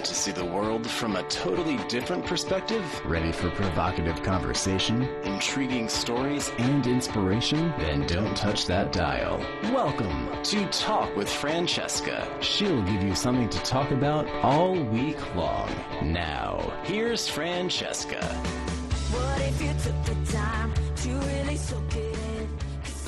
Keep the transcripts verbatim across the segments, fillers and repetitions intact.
Want to see the world from a totally different perspective? Ready for provocative conversation, intriguing stories, and inspiration? Then don't touch that dial. Welcome to Talk with Francesca. She'll give you something to talk about all week long. Now, here's Francesca. What if you took the time to really soak it in?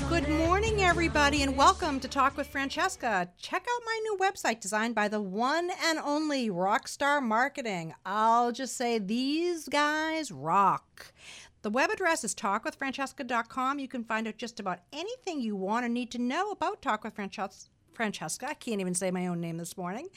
Good morning, everybody, and welcome to Talk with Francesca. Check out my new website designed by the one and only Rockstar Marketing. I'll just say these guys rock. The web address is talk with francesca dot com. You can find out just about anything you want or need to know about Talk with Francesca. Francesca, I can't even say my own name this morning,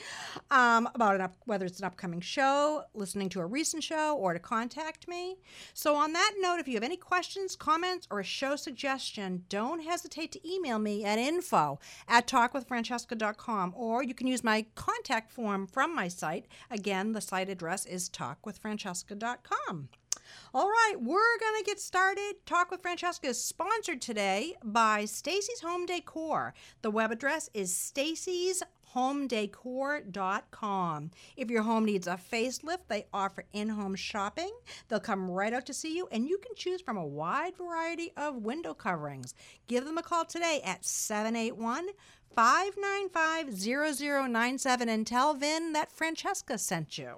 um, about an up, whether it's an upcoming show, listening to a recent show, or to contact me. So on that note, if you have any questions, comments, or a show suggestion, don't hesitate to email me at info at talk with francesca dot com, or you can use my contact form from my site. Again, the site address is talk with francesca dot com. All right, we're going to get started. Talk with Francesca is sponsored today by Stacy's Home Decor. The web address is stacy's home decor dot com. If your home needs a facelift, they offer in-home shopping. They'll come right out to see you, and you can choose from a wide variety of window coverings. Give them a call today at seven eight one, five nine five, zero zero nine seven and tell Vin that Francesca sent you.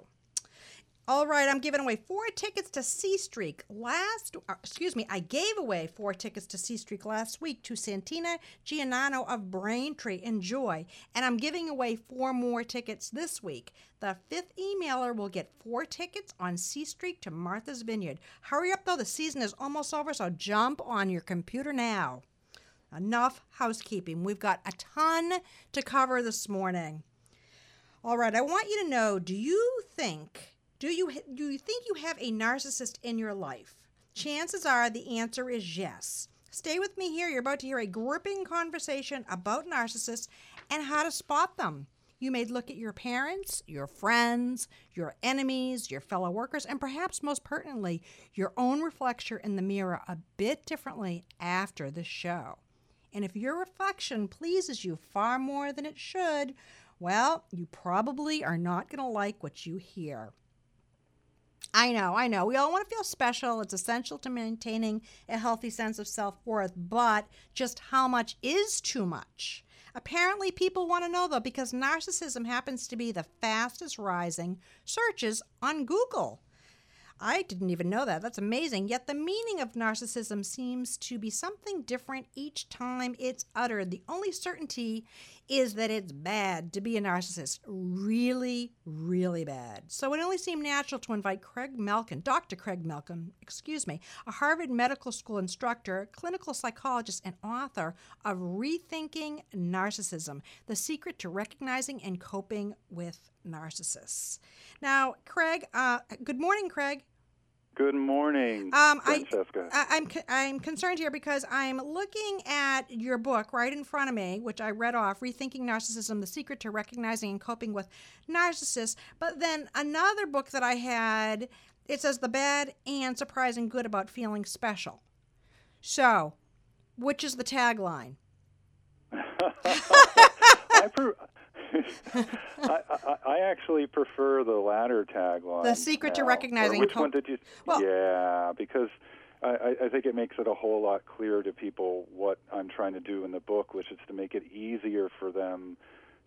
All right, I'm giving away four tickets to C-Streak last, uh, excuse me, I gave away four tickets to C-Streak last week to Santina Giannano of Braintree. Enjoy. And I'm giving away four more tickets this week. The fifth emailer will get four tickets on C-Streak to Martha's Vineyard. Hurry up, though. The season is almost over, so jump on your computer now. Enough housekeeping. We've got a ton to cover this morning. All right, I want you to know, do you think... Do you do you think you have a narcissist in your life? Chances are the answer is yes. Stay with me here. You're about to hear a gripping conversation about narcissists and how to spot them. You may look at your parents, your friends, your enemies, your fellow workers, and perhaps most pertinently, your own reflection in the mirror a bit differently after the show. And if your reflection pleases you far more than it should, well, you probably are not going to like what you hear. I know, I know. We all want to feel special. It's essential to maintaining a healthy sense of self-worth, but just how much is too much? Apparently, people want to know, though, because narcissism happens to be the fastest rising searches on Google. I didn't even know that. That's amazing. Yet the meaning of narcissism seems to be something different each time it's uttered. The only certainty is that it's bad to be a narcissist. Really, really bad. So it only seemed natural to invite Craig Malkin, Doctor Craig Malkin, excuse me, a Harvard Medical School instructor, clinical psychologist, and author of Rethinking Narcissism, The Secret to Recognizing and Coping with Narcissists. Now, Craig, uh, good morning, Craig. Good morning, um, Francesca. I, I, I'm I'm concerned here because I'm looking at your book right in front of me, which I read off, Rethinking Narcissism, The Secret to Recognizing and Coping with Narcissists. But then another book that I had, it says The Bad and Surprising Good About Feeling Special. So, which is the tagline? I per- I, I, I actually prefer the latter tagline. The secret now. to recognizing... Or which co- one did you... Well, yeah, because I, I think it makes it a whole lot clearer to people what I'm trying to do in the book, which is to make it easier for them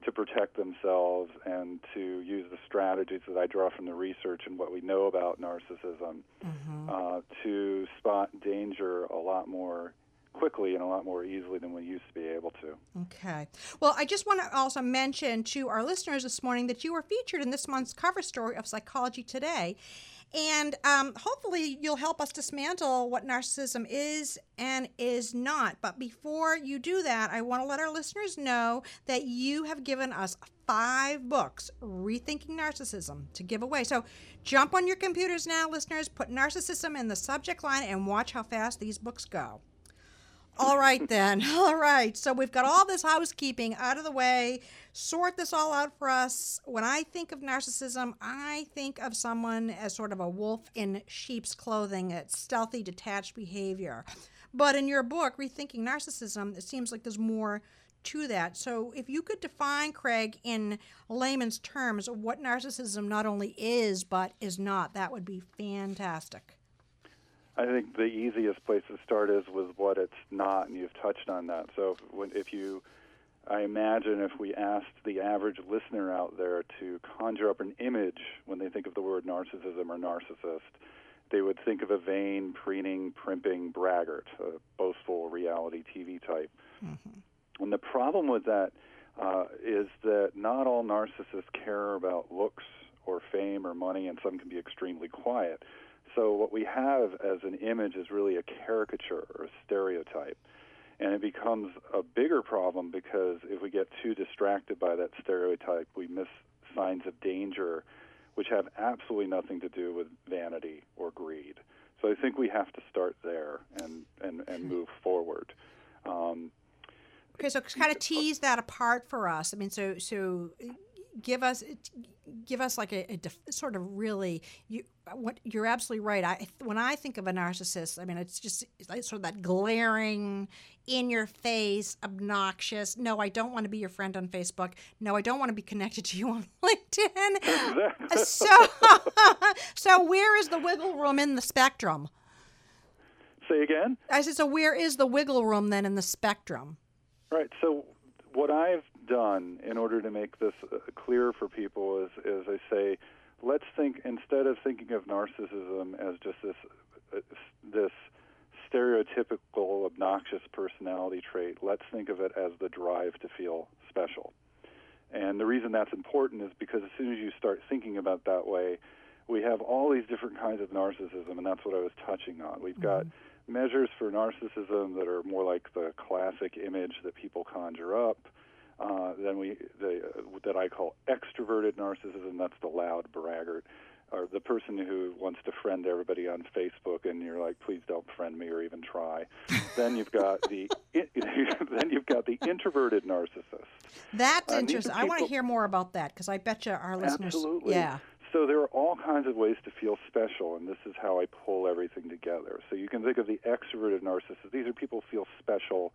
to protect themselves and to use the strategies that I draw from the research and what we know about narcissism mm-hmm. uh, to spot danger a lot more quickly and a lot more easily than we used to be able to. Okay. Well, I just want to also mention to our listeners this morning that you were featured in this month's cover story of Psychology Today. And um, hopefully you'll help us dismantle what narcissism is and is not. But before you do that, I want to let our listeners know that you have given us five books, Rethinking Narcissism, to give away. So jump on your computers now, listeners, put narcissism in the subject line and watch how fast these books go. All right, then. All right. So we've got all this housekeeping out of the way. Sort this all out for us. When I think of narcissism, I think of someone as sort of a wolf in sheep's clothing. It's stealthy, detached behavior. But in your book, Rethinking Narcissism, it seems like there's more to that. So if you could define, Craig, in layman's terms, what narcissism not only is but is not, that would be fantastic. I think the easiest place to start is with what it's not, and you've touched on that. So if you, I imagine if we asked the average listener out there to conjure up an image when they think of the word narcissism or narcissist, they would think of a vain, preening, primping braggart, a boastful reality T V type. Mm-hmm. And the problem with that uh, is that not all narcissists care about looks or fame or money, and some can be extremely quiet. So what we have as an image is really a caricature or a stereotype. And it becomes a bigger problem because if we get too distracted by that stereotype, we miss signs of danger, which have absolutely nothing to do with vanity or greed. So I think we have to start there and, and, and move forward. Um, okay, so kind of tease that apart for us. I mean, so so give us give us like a, a def, sort of really you what you're absolutely right. I when I think of a narcissist, I mean, it's just it's like sort of that glaring, in your face, obnoxious. No, I don't want to be your friend on Facebook. No, I don't want to be connected to you on LinkedIn. so, so where is the wiggle room in the spectrum? Say again? I said, so where is the wiggle room then in the spectrum? Right. So what I've done in order to make this clear for people is, is I say, let's think, instead of thinking of narcissism as just this, this stereotypical obnoxious personality trait, let's think of it as the drive to feel special. And the reason that's important is because as soon as you start thinking about that way, we have all these different kinds of narcissism, and that's what I was touching on. We've got mm-hmm. measures for narcissism that are more like the classic image that people conjure up. Uh, then we the, uh, that I call extroverted narcissism. That's the loud braggart, or the person who wants to friend everybody on Facebook, and you're like, please don't friend me or even try. Then you've got the in, then you've got the introverted narcissist. That's uh, interesting. People, I want to hear more about that because I bet you our listeners. Absolutely. Yeah. So there are all kinds of ways to feel special, and this is how I pull everything together. So you can think of the extroverted narcissist. These are people who feel special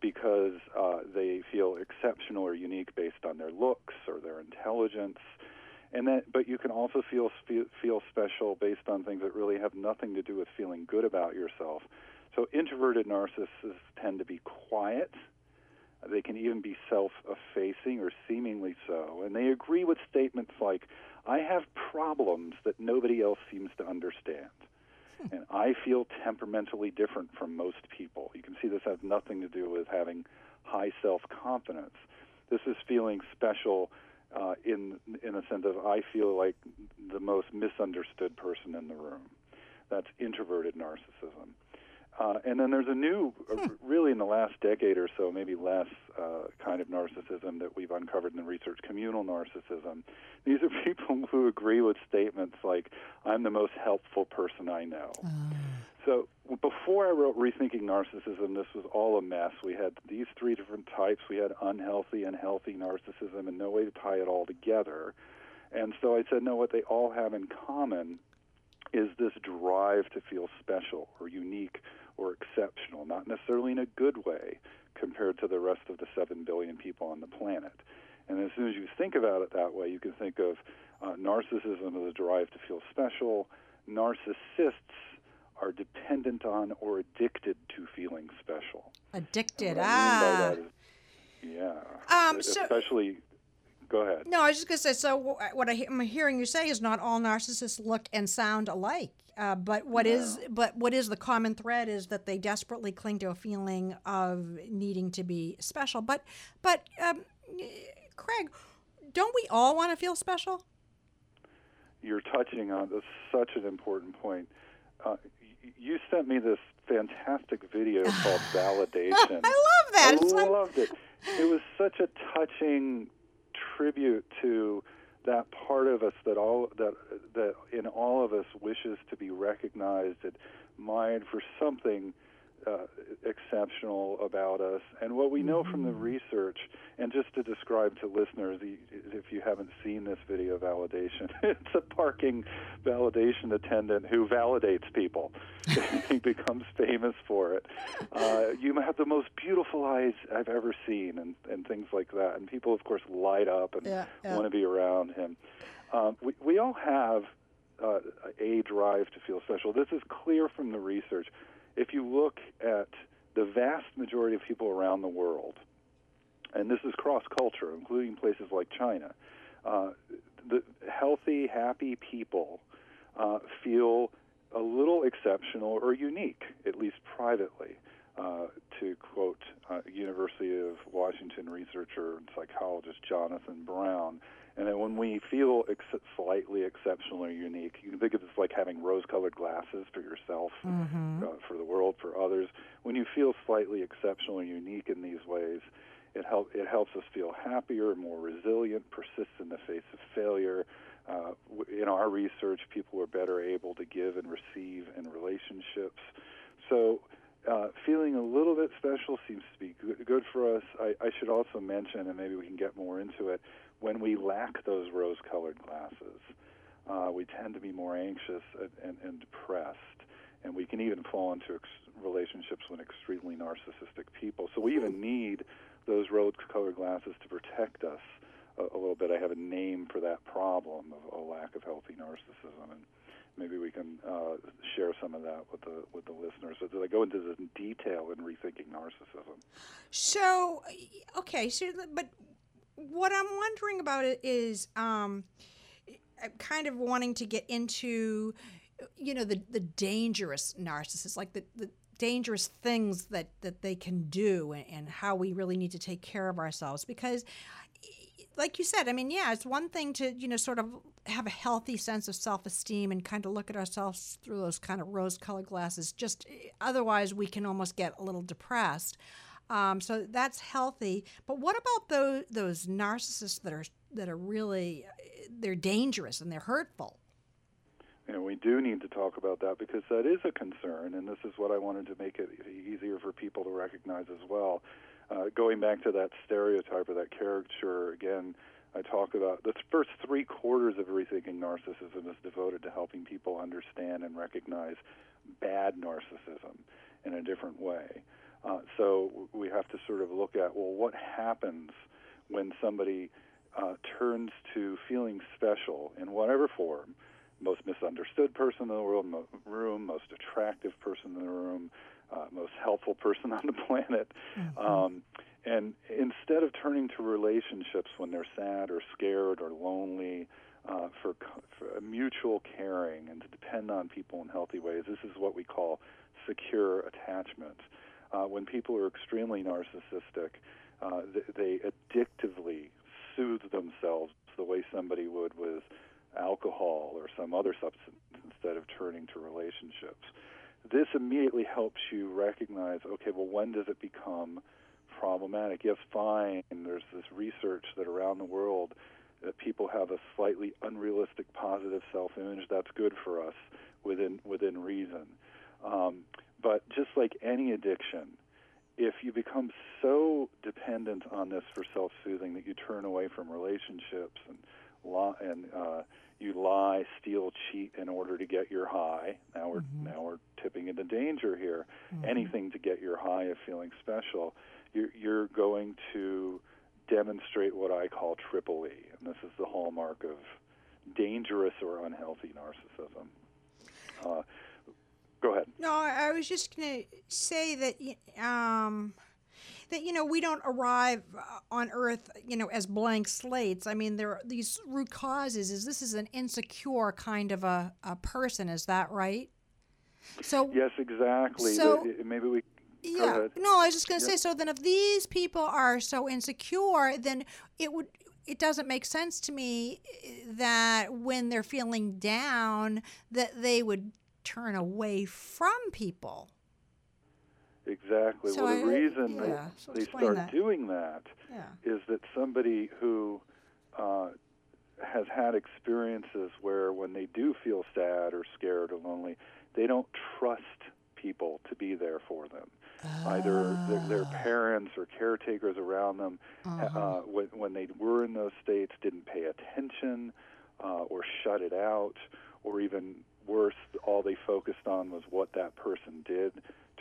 because uh, they feel exceptional or unique based on their looks or their intelligence. And that, but you can also feel feel special based on things that really have nothing to do with feeling good about yourself. So introverted narcissists tend to be quiet. They can even be self-effacing or seemingly so. And they agree with statements like, I have problems that nobody else seems to understand. And I feel temperamentally different from most people. You can see this has nothing to do with having high self-confidence. This is feeling special uh, in in a sense of I feel like the most misunderstood person in the room. That's introverted narcissism. Uh, and then there's a new, uh, really in the last decade or so, maybe less uh, kind of narcissism that we've uncovered in the research, communal narcissism. These are people who agree with statements like, I'm the most helpful person I know. Uh. So before I wrote Rethinking Narcissism, this was all a mess. We had these three different types. We had unhealthy and healthy narcissism and no way to tie it all together. And so I said, no, what they all have in common is this drive to feel special or unique or exceptional, not necessarily in a good way compared to the rest of the seven billion people on the planet. And as soon as you think about it that way, you can think of uh, narcissism as a drive to feel special. Narcissists are dependent on or addicted to feeling special. Addicted, ah. Is, yeah, um, especially... So- Go ahead. No, I was just going to say, so what I'm hearing you say is not all narcissists look and sound alike, uh, but what no. is but what is the common thread is that they desperately cling to a feeling of needing to be special. But, but um, Craig, don't we all want to feel special? You're touching on this, such an important point. Uh, you sent me this fantastic video called Validation. I love that. I like... loved it. It was such a touching tribute to that part of us that all that that in all of us wishes to be recognized and admired for something uh, exceptional about us. And what we know mm-hmm. from the research, and just to describe to listeners, if you haven't seen this video validation, it's a parking validation attendant who validates people. He becomes famous for it. Uh, you have the most beautiful eyes I've ever seen, and, and things like that. And people, of course, light up and yeah, yeah. want to be around him. Um, we, we all have uh, a drive to feel special. This is clear from the research. If you look at the vast majority of people around the world, and this is cross-culture, including places like China, uh, the healthy, happy people uh, feel a little exceptional or unique, at least privately, uh, to quote uh, University of Washington researcher and psychologist Jonathan Brown. And then when we feel ex- slightly exceptional or unique, you can think of this like having rose-colored glasses for yourself, mm-hmm. uh, for the world, for others. When you feel slightly exceptional or unique in these ways, it, help- it helps us feel happier, more resilient, persists in the face of failure. Uh, w- in our research, people are better able to give and receive in relationships. So uh, feeling a little bit special seems to be good, good for us. I-, I should also mention, and maybe we can get more into it, when we lack those rose-colored glasses, uh, we tend to be more anxious and, and, and depressed, and we can even fall into ex- relationships with extremely narcissistic people. So we even need those rose-colored glasses to protect us a, a little bit. I have a name for that problem of a lack of healthy narcissism, and maybe we can uh, share some of that with the with the listeners. So I go into this in detail in Rethinking Narcissism. So, okay, so but. What I'm wondering about it is um, I'm kind of wanting to get into, you know, the, the dangerous narcissists, like the, the dangerous things that, that they can do and, and how we really need to take care of ourselves. Because, like you said, I mean, yeah, it's one thing to, you know, sort of have a healthy sense of self-esteem and kind of look at ourselves through those kind of rose-colored glasses. Just otherwise we can almost get a little depressed. Um, so that's healthy. But what about those those narcissists that are that are really, they're dangerous and they're hurtful? And we do need to talk about that because that is a concern, and this is what I wanted to make it easier for people to recognize as well. Uh, going back to that stereotype or that caricature, again, I talk about the first three quarters of Rethinking Narcissism is devoted to helping people understand and recognize bad narcissism in a different way. Uh, so we have to sort of look at, well, what happens when somebody uh, turns to feeling special in whatever form, most misunderstood person in the world, mo- room, most attractive person in the room, uh, most helpful person on the planet, mm-hmm. um, and instead of turning to relationships when they're sad or scared or lonely, uh, for, for mutual caring and to depend on people in healthy ways, this is what we call secure attachment. Uh, when people are extremely narcissistic, uh, they, they addictively soothe themselves the way somebody would with alcohol or some other substance instead of turning to relationships. This immediately helps you recognize, okay, well, when does it become problematic? Yes, fine, there's this research that around the world that people have a slightly unrealistic positive self-image. That's good for us within, within reason. Um, But just like any addiction, if you become so dependent on this for self-soothing that you turn away from relationships and lie, and uh, you lie, steal, cheat in order to get your high, now we're mm-hmm. now we're tipping into danger here. Mm-hmm. Anything to get your high of feeling special, you're, you're going to demonstrate what I call triple E, and this is the hallmark of dangerous or unhealthy narcissism. Uh, Go ahead. No, I was just going to say that, um, that, you know, we don't arrive on Earth, you know, as blank slates. I mean, there are these root causes. Is this is an insecure kind of a, a person. Is that right? So yes, exactly. So, maybe we... Yeah. Go ahead. No, I was just going to yeah. say, so then if these people are so insecure, then it would... It doesn't make sense to me that when they're feeling down that they would... turn away from people. Exactly. So well, the I, reason yeah, they, so they start that. doing that yeah. is that somebody who uh, has had experiences where when they do feel sad or scared or lonely, they don't trust people to be there for them, uh, either their, their parents or caretakers around them, uh-huh. uh, when, when they were in those states, didn't pay attention uh, or shut it out, or even worse, all they focused on was what that person did,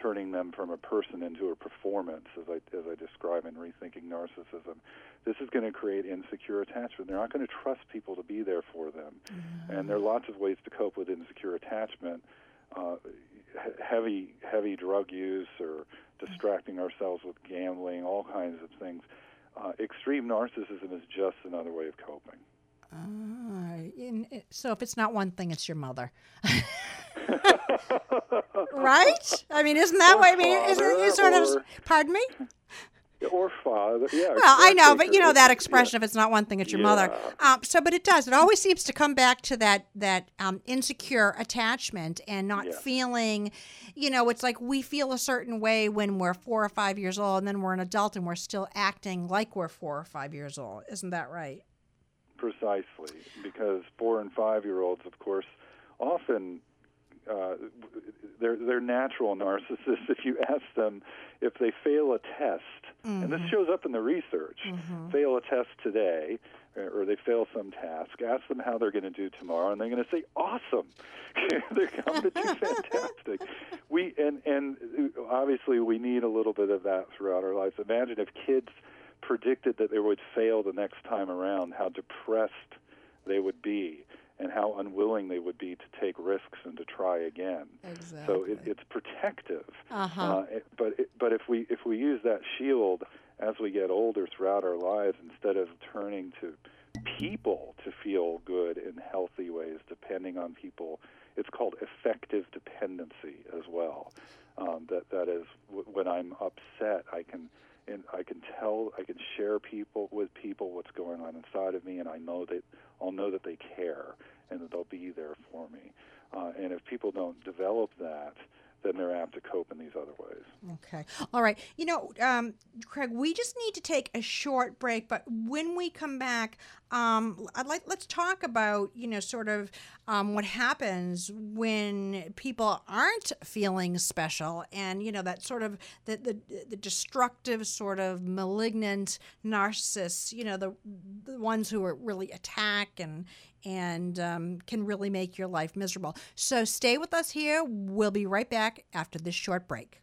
turning them from a person into a performance, as I, as I describe in Rethinking Narcissism. This is going to create insecure attachment. They're not going to trust people to be there for them. Mm-hmm. And there are lots of ways to cope with insecure attachment. Uh, heavy, heavy drug use or distracting ourselves with gambling, all kinds of things. Uh, extreme narcissism is just another way of coping. Uh, so if it's not one thing, it's your mother. Right? I mean, isn't that or what I mean? Is it sort or, of? Pardon me. Or father, yeah. Well, I know, but you know that expression: yeah. "If it's not one thing, it's your yeah. mother." Um, so, but it does. It always seems to come back to that that um, insecure attachment and not yeah. feeling. You know, it's like we feel a certain way when we're four or five years old, and then we're an adult, and we're still acting like we're four or five years old. Isn't that right? Precisely, because four and five-year-olds, of course, often. Uh, they're, they're natural narcissists if you ask them if they fail a test. Mm-hmm. And this shows up in the research. Mm-hmm. Fail a test today, or they fail some task. Ask them how they're going to do tomorrow, and they're going to say, awesome. They're going to do fantastic. We and, and obviously we need a little bit of that throughout our lives. Imagine if kids predicted that they would fail the next time around, how depressed they would be. And how unwilling they would be to take risks and to try again. Exactly. So it, it's protective. Uh-huh. Uh, it, but it, but if we if we use that shield as we get older throughout our lives, instead of turning to people to feel good in healthy ways, depending on people, it's called affective dependency as well. Um, that that is w- when I'm upset, I can. And I can tell, I can share people with people what's going on inside of me, and I know that I'll know that they care and that they'll be there for me. Uh, and if people don't develop that, then they're apt to cope in these other ways. Okay. All right. You know, um, Craig, we just need to take a short break, but when we come back, um, I'd like let's talk about, you know, sort of um, what happens when people aren't feeling special and, you know, that sort of the, the, the destructive sort of malignant narcissists, you know, the, the ones who are really attack and, and um, can really make your life miserable. So stay with us here. We'll be right back after this short break.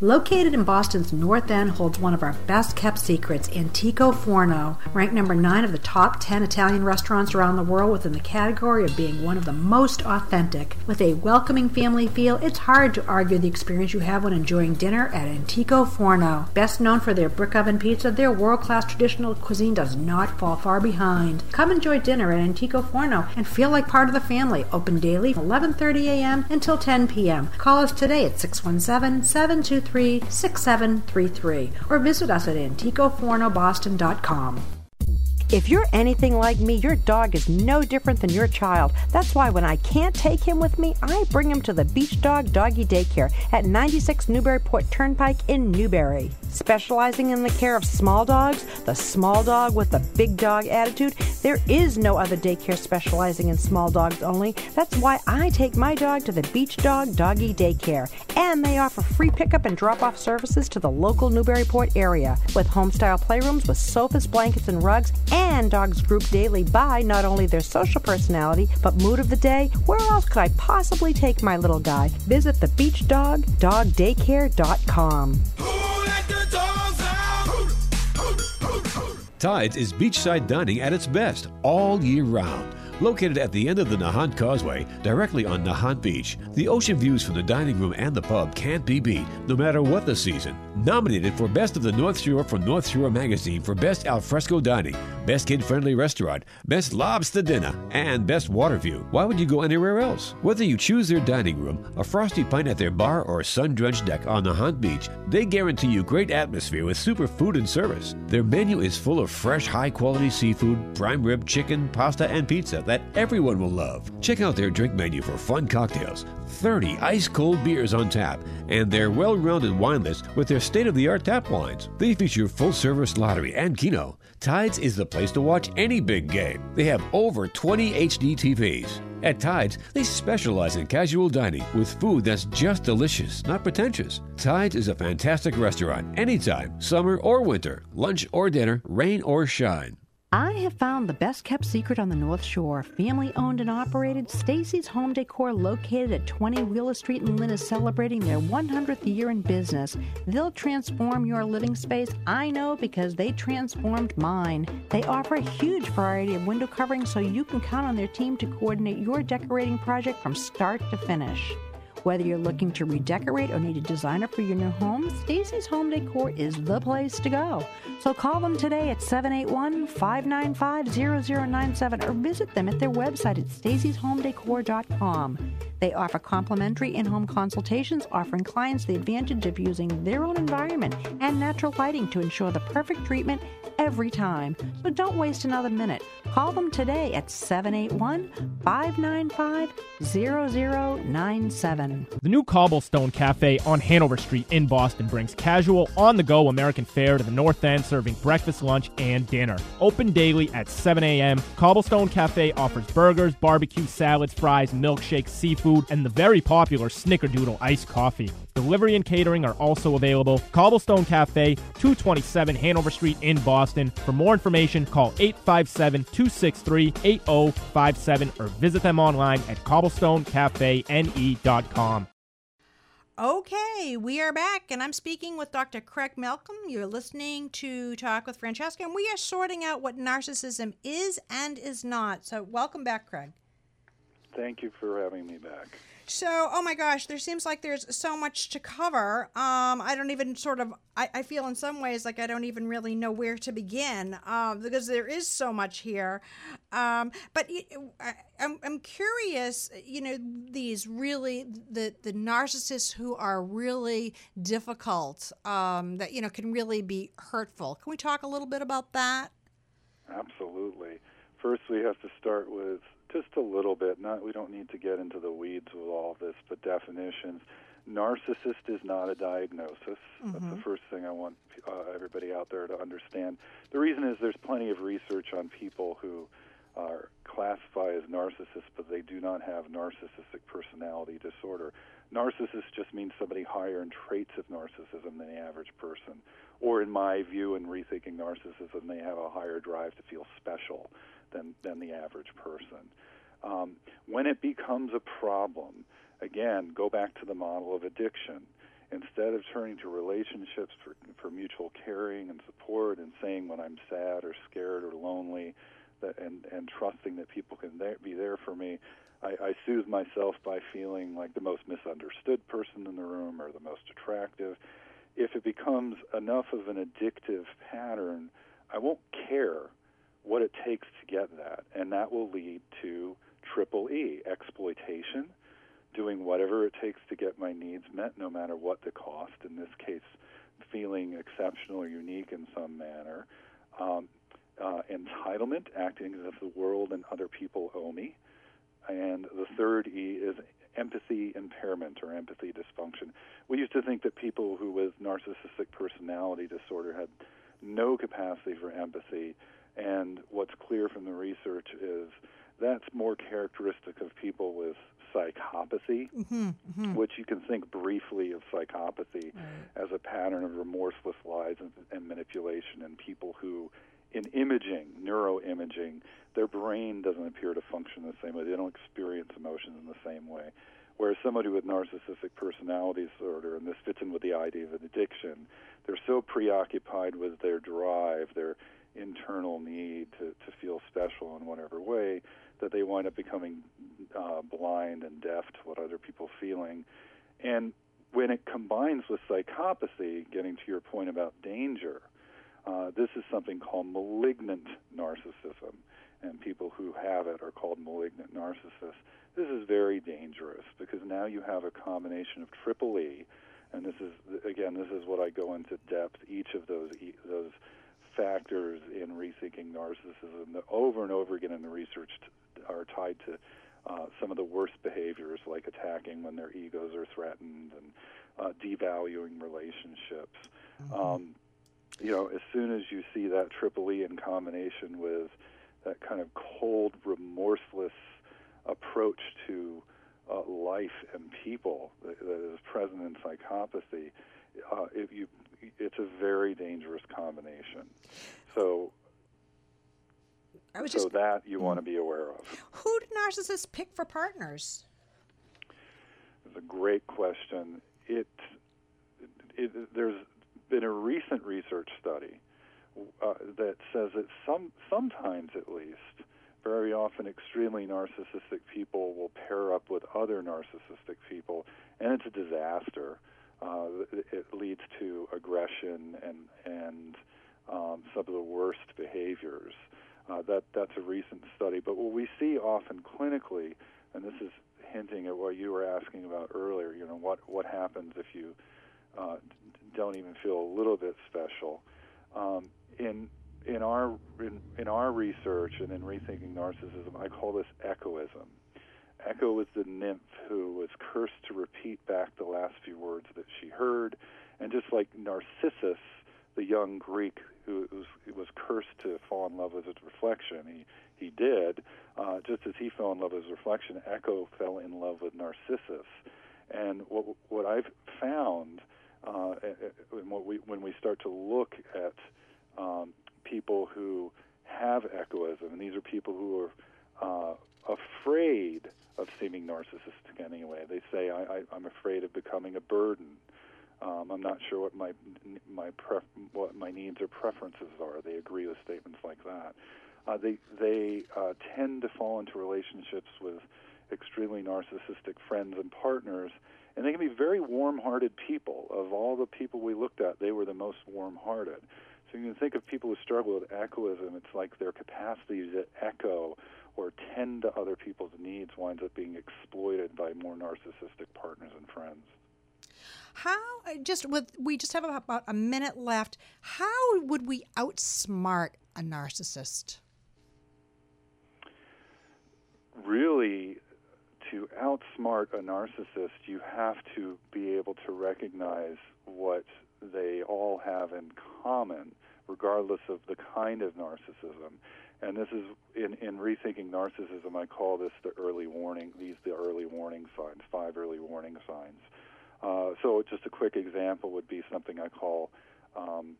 Located in Boston's North End holds one of our best-kept secrets, Antico Forno, ranked number nine of the top ten Italian restaurants around the world within the category of being one of the most authentic. With a welcoming family feel, it's hard to argue the experience you have when enjoying dinner at Antico Forno. Best known for their brick oven pizza, their world-class traditional cuisine does not fall far behind. Come enjoy dinner at Antico Forno and feel like part of the family. Open daily from eleven thirty a.m. until ten p.m. Call us today at six one seven, seven two three six seven three three or visit us at Antico Forno Boston dot com. If you're anything like me, your dog is no different than your child. That's why when I can't take him with me, I bring him to the Beach Dog Doggy Daycare at ninety-six Newburyport Turnpike in Newbury. Specializing in the care of small dogs, the small dog with the big dog attitude, there is no other daycare specializing in small dogs only. That's why I take my dog to the Beach Dog Doggy Daycare. And they offer free pickup and drop-off services to the local Newburyport area with home-style playrooms with sofas, blankets, and rugs, and and dogs grouped daily by not only their social personality, but mood of the day. Where else could I possibly take my little guy? Visit the beach dog dog daycare dot com. Tides is beachside dining at its best all year round. Located at the end of the Nahant Causeway, directly on Nahant Beach, the ocean views from the dining room and the pub can't be beat, no matter what the season. Nominated for Best of the North Shore from North Shore Magazine for Best Alfresco Dining, Best Kid-Friendly Restaurant, Best Lobster Dinner, and Best Water View. Why would you go anywhere else? Whether you choose their dining room, a frosty pint at their bar, or a sun-drenched deck on Nahant Beach, they guarantee you great atmosphere with super food and service. Their menu is full of fresh, high-quality seafood, prime rib, chicken, pasta, and pizza that everyone will love. Check out their drink menu for fun cocktails, thirty ice-cold beers on tap, and their well-rounded wine list with their state-of-the-art tap wines. They feature full-service lottery and keno. Tides is the place to watch any big game. They have over twenty H D T Vs. At Tides, they specialize in casual dining with food that's just delicious, not pretentious. Tides is a fantastic restaurant anytime, summer or winter, lunch or dinner, rain or shine. I have found the best-kept secret on the North Shore. Family-owned and operated, Stacy's Home Decor, located at twenty Wheeler Street in Lynn, is celebrating their one hundredth year in business. They'll transform your living space. I know, because they transformed mine. They offer a huge variety of window coverings, so you can count on their team to coordinate your decorating project from start to finish. Whether you're looking to redecorate or need a designer for your new home, Stacy's Home Decor is the place to go. So call them today at seven eight one, five nine five, zero zero nine seven or visit them at their website at stacys home decor dot com. They offer complimentary in-home consultations, offering clients the advantage of using their own environment and natural lighting to ensure the perfect treatment every time. So don't waste another minute. Call them today at seven eight one, five nine five, zero zero nine seven. The new Cobblestone Cafe on Hanover Street in Boston brings casual, on-the-go American fare to the North End, serving breakfast, lunch, and dinner. Open daily at seven a.m., Cobblestone Cafe offers burgers, barbecue, salads, fries, milkshakes, seafood, and the very popular Snickerdoodle iced coffee. Delivery and catering are also available. Cobblestone Cafe, two twenty-seven Hanover Street in Boston. For more information, call eight five seven, two six three, eight zero five seven or visit them online at cobblestone cafe n e dot com. Okay, we are back, and I'm speaking with Doctor Craig Malkin. You're listening to Talk with Francesca, and we are sorting out what narcissism is and is not. So welcome back, Craig. Thank you for having me back. So, oh my gosh, there seems like there's so much to cover. Um, I don't even sort of, I, I feel in some ways like I don't even really know where to begin, um, because there is so much here. Um, but I, I'm, I'm curious, you know, these really, the, the narcissists who are really difficult, um, that, you know, can really be hurtful. Can we talk a little bit about that? Absolutely. First, we have to start with just a little bit. Not, we don't need to get into the weeds with all this, but definitions. Narcissist is not a diagnosis. Mm-hmm. That's the first thing I want uh, everybody out there to understand. The reason is there's plenty of research on people who are classified as narcissists, but they do not have narcissistic personality disorder. Narcissist just means somebody higher in traits of narcissism than the average person. Or in my view, in Rethinking Narcissism, they have a higher drive to feel special than, than the average person. Um, when it becomes a problem, again, go back to the model of addiction. Instead of turning to relationships for, for mutual caring and support and saying when I'm sad or scared or lonely that, and, and trusting that people can there, be there for me, I, I soothe myself by feeling like the most misunderstood person in the room or the most attractive. If it becomes enough of an addictive pattern, I won't care what it takes to get that, and that will lead to triple E, exploitation, doing whatever it takes to get my needs met, no matter what the cost, in this case, feeling exceptional or unique in some manner, um, uh, entitlement, acting as if the world and other people owe me, and the third E is empathy impairment or empathy dysfunction. We used to think that people who with narcissistic personality disorder had no capacity for empathy, and what's clear from the research is that's more characteristic of people with psychopathy, mm-hmm, mm-hmm. which you can think briefly of psychopathy mm-hmm. as a pattern of remorseless lies and, and manipulation, and people who, in imaging, neuroimaging, their brain doesn't appear to function the same way. They don't experience emotions in the same way. Whereas somebody with narcissistic personality disorder, and this fits in with the idea of an addiction, they're so preoccupied with their drive, their internal need to, to feel special in whatever way, that they wind up becoming uh, blind and deaf to what other people are feeling. And when it combines with psychopathy, getting to your point about danger, uh, this is something called malignant narcissism, and people who have it are called malignant narcissists. This is very dangerous because now you have a combination of triple E, and this is, again, this is what I go into depth, each of those those factors in Rethinking Narcissism that over and over again in the research t- are tied to uh, some of the worst behaviors, like attacking when their egos are threatened and uh, devaluing relationships. Mm-hmm. Um, you know, as soon as you see that triple E in combination with that kind of cold, remorseless approach to uh, life and people that, that is present in psychopathy, uh, if you, it's a very dangerous combination. So, I was just, so that you want to be aware of. Who do narcissists pick for partners? That's a great question. It, it there's been a recent research study Uh, that says that some, sometimes at least, very often extremely narcissistic people will pair up with other narcissistic people, and it's a disaster. Uh, it leads to aggression and, and um, some of the worst behaviors. Uh, that, that's a recent study. But what we see often clinically, and this is hinting at what you were asking about earlier, you know, what, what happens if you uh, don't even feel a little bit special. Um, in in our in, in our research and in Rethinking Narcissism, I call this echoism. Echo is the nymph who was cursed to repeat back the last few words that she heard, and just like Narcissus, the young Greek who was, who was cursed to fall in love with his reflection, he he did. Uh, just as he fell in love with his reflection, Echo fell in love with Narcissus. And what what I've found. Uh, and what we, when we start to look at um, people who have echoism, and these are people who are uh, afraid of seeming narcissistic anyway. They say, I, I, I'm afraid of becoming a burden. Um, I'm not sure what my my pref- what my needs or preferences are. They agree with statements like that. Uh, they they uh, tend to fall into relationships with extremely narcissistic friends and partners. And they can be very warm-hearted people. Of all the people we looked at, they were the most warm-hearted. So you can think of people who struggle with echoism. It's like their capacity to echo or tend to other people's needs winds up being exploited by more narcissistic partners and friends. How, just with, we just have about a minute left, how would we outsmart a narcissist? Really, to outsmart a narcissist, you have to be able to recognize what they all have in common, regardless of the kind of narcissism. And this is, in, in Rethinking Narcissism, I call this the early warning, these the early warning signs, five early warning signs. Uh, so just a quick example would be something I call um,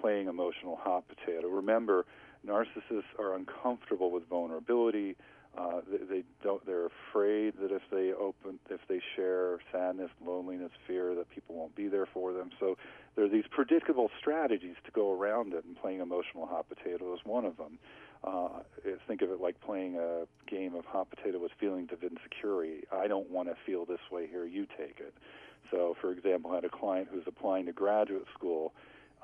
playing emotional hot potato. Remember, narcissists are uncomfortable with vulnerability. Uh, they, they don't. They're afraid that if they open, if they share sadness, loneliness, fear, that people won't be there for them. So there are these predictable strategies to go around it, and playing emotional hot potato is one of them. Uh, think of it like playing a game of hot potato with feelings of insecurity. I don't want to feel this way here. You take it. So, for example, I had a client who's applying to graduate school,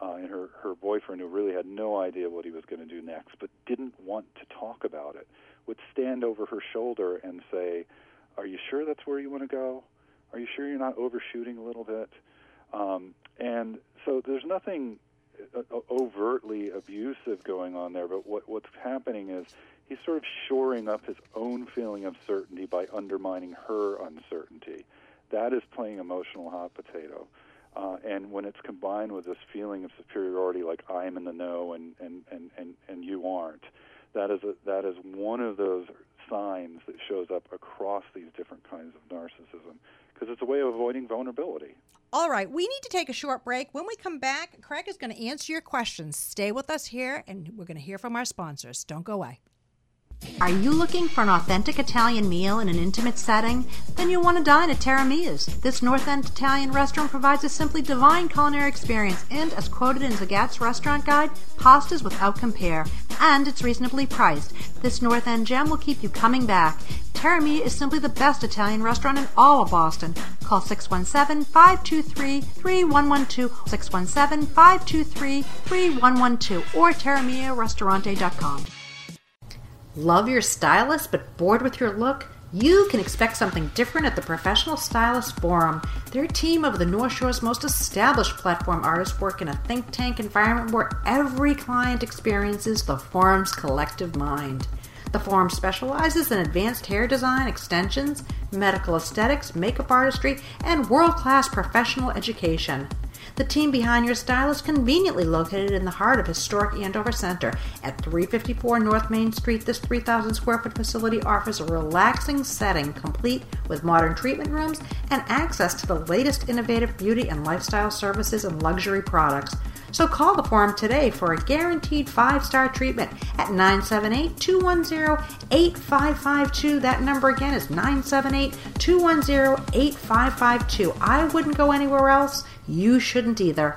uh, and her her boyfriend, who really had no idea what he was going to do next, but didn't want to talk about it, would stand over her shoulder and say, "Are you sure that's where you want to go? Are you sure you're not overshooting a little bit?" Um, and so there's nothing overtly abusive going on there, but what, what's happening is he's sort of shoring up his own feeling of certainty by undermining her uncertainty. That is playing emotional hot potato. Uh, and when it's combined with this feeling of superiority, like I'm in the know and, and, and, and, and you aren't, That is a, that is one of those signs that shows up across these different kinds of narcissism, because it's a way of avoiding vulnerability. All right, we need to take a short break. When we come back, Craig is going to answer your questions. Stay with us here, and we're going to hear from our sponsors. Don't go away. Are you looking for an authentic Italian meal in an intimate setting? Then you'll want to dine at Terramia's. This North End Italian restaurant provides a simply divine culinary experience and, as quoted in Zagat's Restaurant Guide, pastas without compare. And it's reasonably priced. This North End gem will keep you coming back. Terramia is simply the best Italian restaurant in all of Boston. Call six one seven, five two three, three one one two, six one seven, five two three, three one one two, or terramia restaurante dot com. Love your stylist but bored with your look? You can expect something different at the Professional Stylist Forum. Their team of the North Shore's most established platform artists work in a think tank environment where every client experiences the forum's collective mind. The firm specializes in advanced hair design, extensions, medical aesthetics, makeup artistry, and world-class professional education. The team behind your style is conveniently located in the heart of historic Andover Center. At three fifty-four North Main Street, this three thousand square foot facility offers a relaxing setting complete with modern treatment rooms and access to the latest innovative beauty and lifestyle services and luxury products. So call the Forum today for a guaranteed five-star treatment at nine seven eight, two one zero, eight five five two. That number again is nine seven eight, two one zero, eight five five two. I wouldn't go anywhere else. You shouldn't either.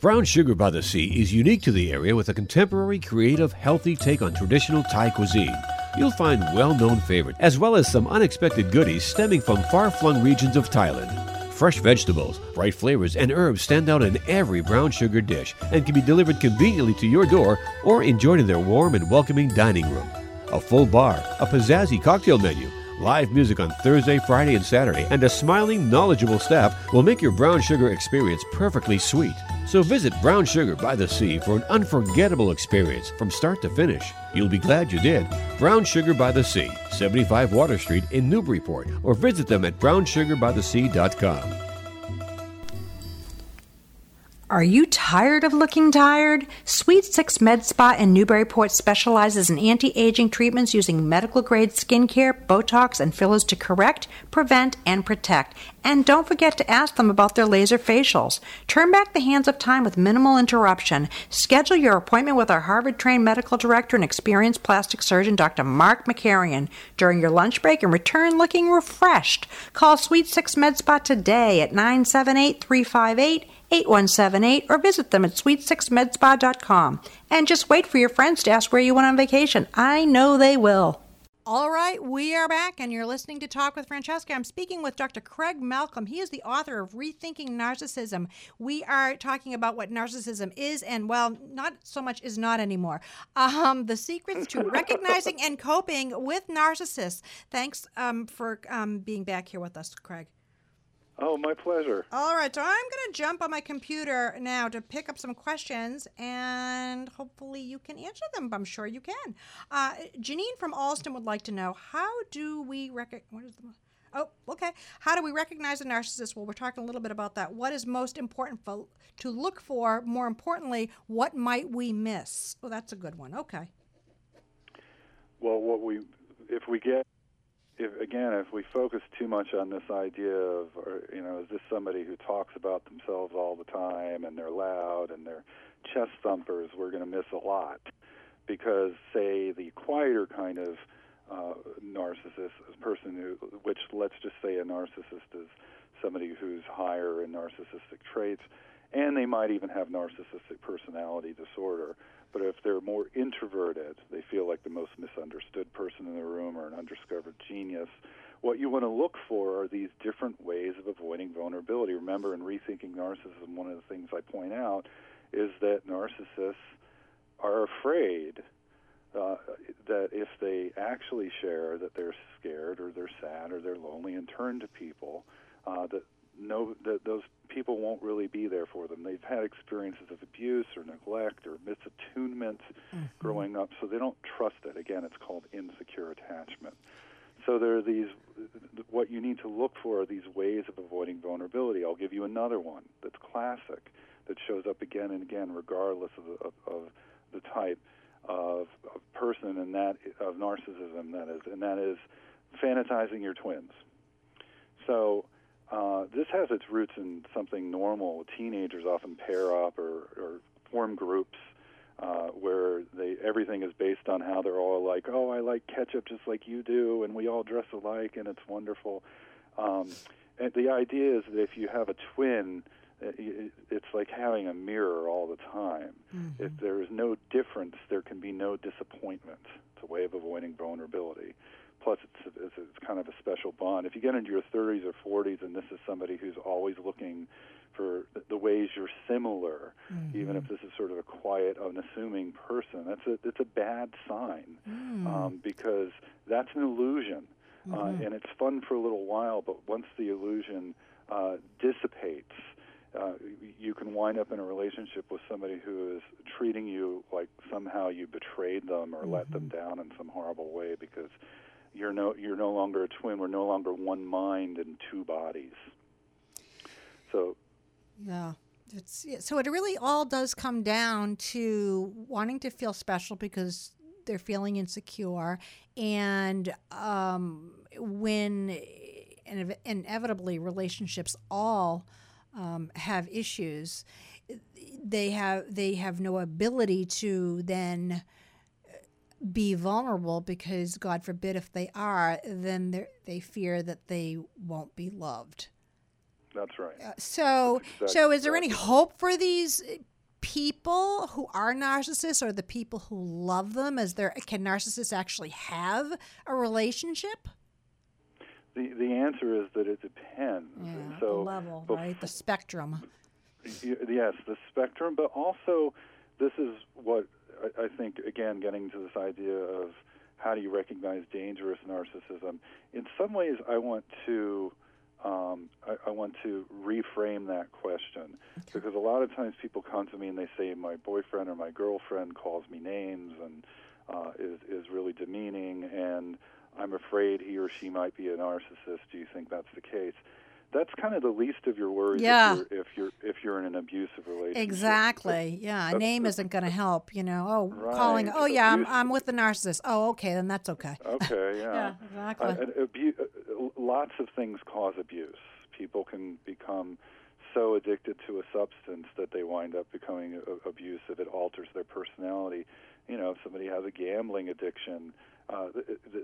Brown Sugar by the Sea is unique to the area with a contemporary, creative, healthy take on traditional Thai cuisine. You'll find well-known favorites, as well as some unexpected goodies stemming from far-flung regions of Thailand. Fresh vegetables, bright flavors, and herbs stand out in every Brown Sugar dish and can be delivered conveniently to your door or enjoyed in their warm and welcoming dining room. A full bar, a pizzazzy cocktail menu, live music on Thursday, Friday, and Saturday, and a smiling, knowledgeable staff will make your Brown Sugar experience perfectly sweet. So visit Brown Sugar by the Sea for an unforgettable experience from start to finish. You'll be glad you did. Brown Sugar by the Sea, seventy-five Water Street in Newburyport, or visit them at brown sugar by the sea dot com. Are you tired of looking tired? Sweet Six Med Spa in Newburyport specializes in anti-aging treatments using medical-grade skincare, Botox, and fillers to correct, prevent, and protect. And don't forget to ask them about their laser facials. Turn back the hands of time with minimal interruption. Schedule your appointment with our Harvard-trained medical director and experienced plastic surgeon, Doctor Mark McCarrion, during your lunch break and return looking refreshed. Call Sweet Six Med Spa today at nine seven eight, three five eight, eight one seven eight or visit them at sweet six med spa dot com. And just wait for your friends to ask where you went on vacation. I know they will. All right, we are back, and you're listening to Talk with Francesca. I'm speaking with Doctor Craig Malkin. He is the author of Rethinking Narcissism. We are talking about what narcissism is and, well, not so much is not anymore. Um, the secrets to recognizing and coping with narcissists. Thanks um, for um, being back here with us, Craig. Oh, my pleasure. All right, so I'm going to jump on my computer now to pick up some questions, and hopefully you can answer them. I'm sure you can. Uh, Janine from Alston would like to know, how do we rec- what is the oh, okay. How do we recognize a narcissist? Well, we're talking a little bit about that. What is most important for, to look for? More importantly, what might we miss? Oh, that's a good one. Okay. Well, what we if we get. If, again, if we focus too much on this idea of, or, you know, is this somebody who talks about themselves all the time and they're loud and they're chest thumpers, we're going to miss a lot. Because, say, the quieter kind of uh, narcissist, person who, which let's just say a narcissist is somebody who's higher in narcissistic traits, and they might even have narcissistic personality disorder. But if they're more introverted, they feel like the most misunderstood person in the room or an undiscovered genius, what you want to look for are these different ways of avoiding vulnerability. Remember, in Rethinking Narcissism, one of the things I point out is that narcissists are afraid uh, that if they actually share that they're scared or they're sad or they're lonely and turn to people, uh, that No, that those people won't really be there for them. They've had experiences of abuse or neglect or misattunement mm-hmm. growing up, so they don't trust it. Again, it's called insecure attachment. So there are these. What you need to look for are these ways of avoiding vulnerability. I'll give you another one that's classic, that shows up again and again, regardless of the, of, of the type of, of person and that of narcissism that is, and that is fantasizing your twins. So. Uh, this has its roots in something normal. Teenagers often pair up or, or form groups uh, where they everything is based on how they're all like, oh, I like ketchup just like you do, and we all dress alike, and it's wonderful. Um, and the idea is that if you have a twin, it's like having a mirror all the time. Mm-hmm. If there is no difference, there can be no disappointment. It's a way of avoiding vulnerability. Plus, it's, it's, it's kind of a special bond. If you get into your thirties or forties, and this is somebody who's always looking for the ways you're similar, mm-hmm. even if this is sort of a quiet, unassuming person, that's a that's a bad sign mm. um, because that's an illusion, mm-hmm. uh, and it's fun for a little while. But once the illusion uh, dissipates, uh, you can wind up in a relationship with somebody who is treating you like somehow you betrayed them or mm-hmm. let them down in some horrible way, because you're no you're no longer a twin. We're no longer one mind and two bodies. So, yeah. It's, so it really all does come down to wanting to feel special because they're feeling insecure, and um, when inevitably relationships all um, have issues, they have they have no ability to then be vulnerable, because God forbid if they are, then they fear that they won't be loved. That's right. Uh, so, That's exactly so is there right. any hope for these people who are narcissists, or the people who love them? Is there? Can narcissists actually have a relationship? The the answer is that it depends. Yeah, so, the level, bef- right? The spectrum. Yes, the spectrum, but also this is what I, I think. Again, getting to this idea of how do you recognize dangerous narcissism? In some ways, I want to. Um, I, I want to reframe that question, okay. because a lot of times people come to me and they say my boyfriend or my girlfriend calls me names and uh, is, is really demeaning, and I'm afraid he or she might be a narcissist. Do you think that's the case? That's kind of the least of your worries yeah. if, you're, if you're if you're in an abusive relationship. Exactly. Yeah, a name isn't going to help. You know, oh, right. calling. Oh, yeah, I'm, I'm with the narcissist. Oh, okay, then that's okay. Okay. Yeah. yeah exactly. Uh, abu- lots of things cause abuse. People can become so addicted to a substance that they wind up becoming a- abusive. It alters their personality. You know, if somebody has a gambling addiction, Uh,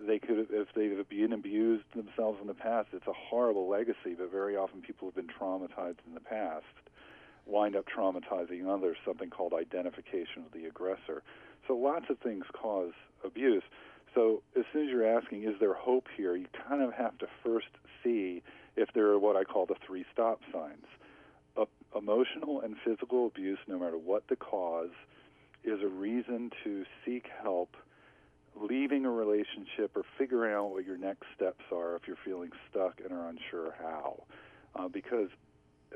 they could, if they've been abused themselves in the past, it's a horrible legacy, but very often people who've been traumatized in the past wind up traumatizing others, something called identification of the aggressor. So lots of things cause abuse. So as soon as you're asking, is there hope here, you kind of have to first see if there are what I call the three stop signs. Uh, emotional and physical abuse, no matter what the cause, is a reason to seek help, leaving a relationship or figuring out what your next steps are if you're feeling stuck and are unsure how. Uh, because